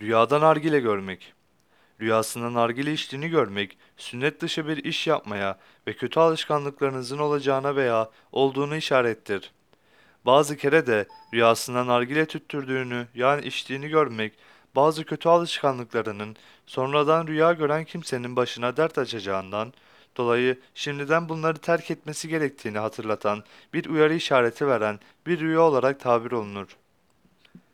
Rüyada nargile görmek. Rüyasında nargile içtiğini görmek, sünnet dışı bir iş yapmaya ve kötü alışkanlıklarınızın olacağına veya olduğunu işarettir. Bazı kere de rüyasında nargile tüttürdüğünü, yani içtiğini görmek, bazı kötü alışkanlıklarının sonradan rüya gören kimsenin başına dert açacağından dolayı şimdiden bunları terk etmesi gerektiğini hatırlatan, bir uyarı işareti veren bir rüya olarak tabir olunur.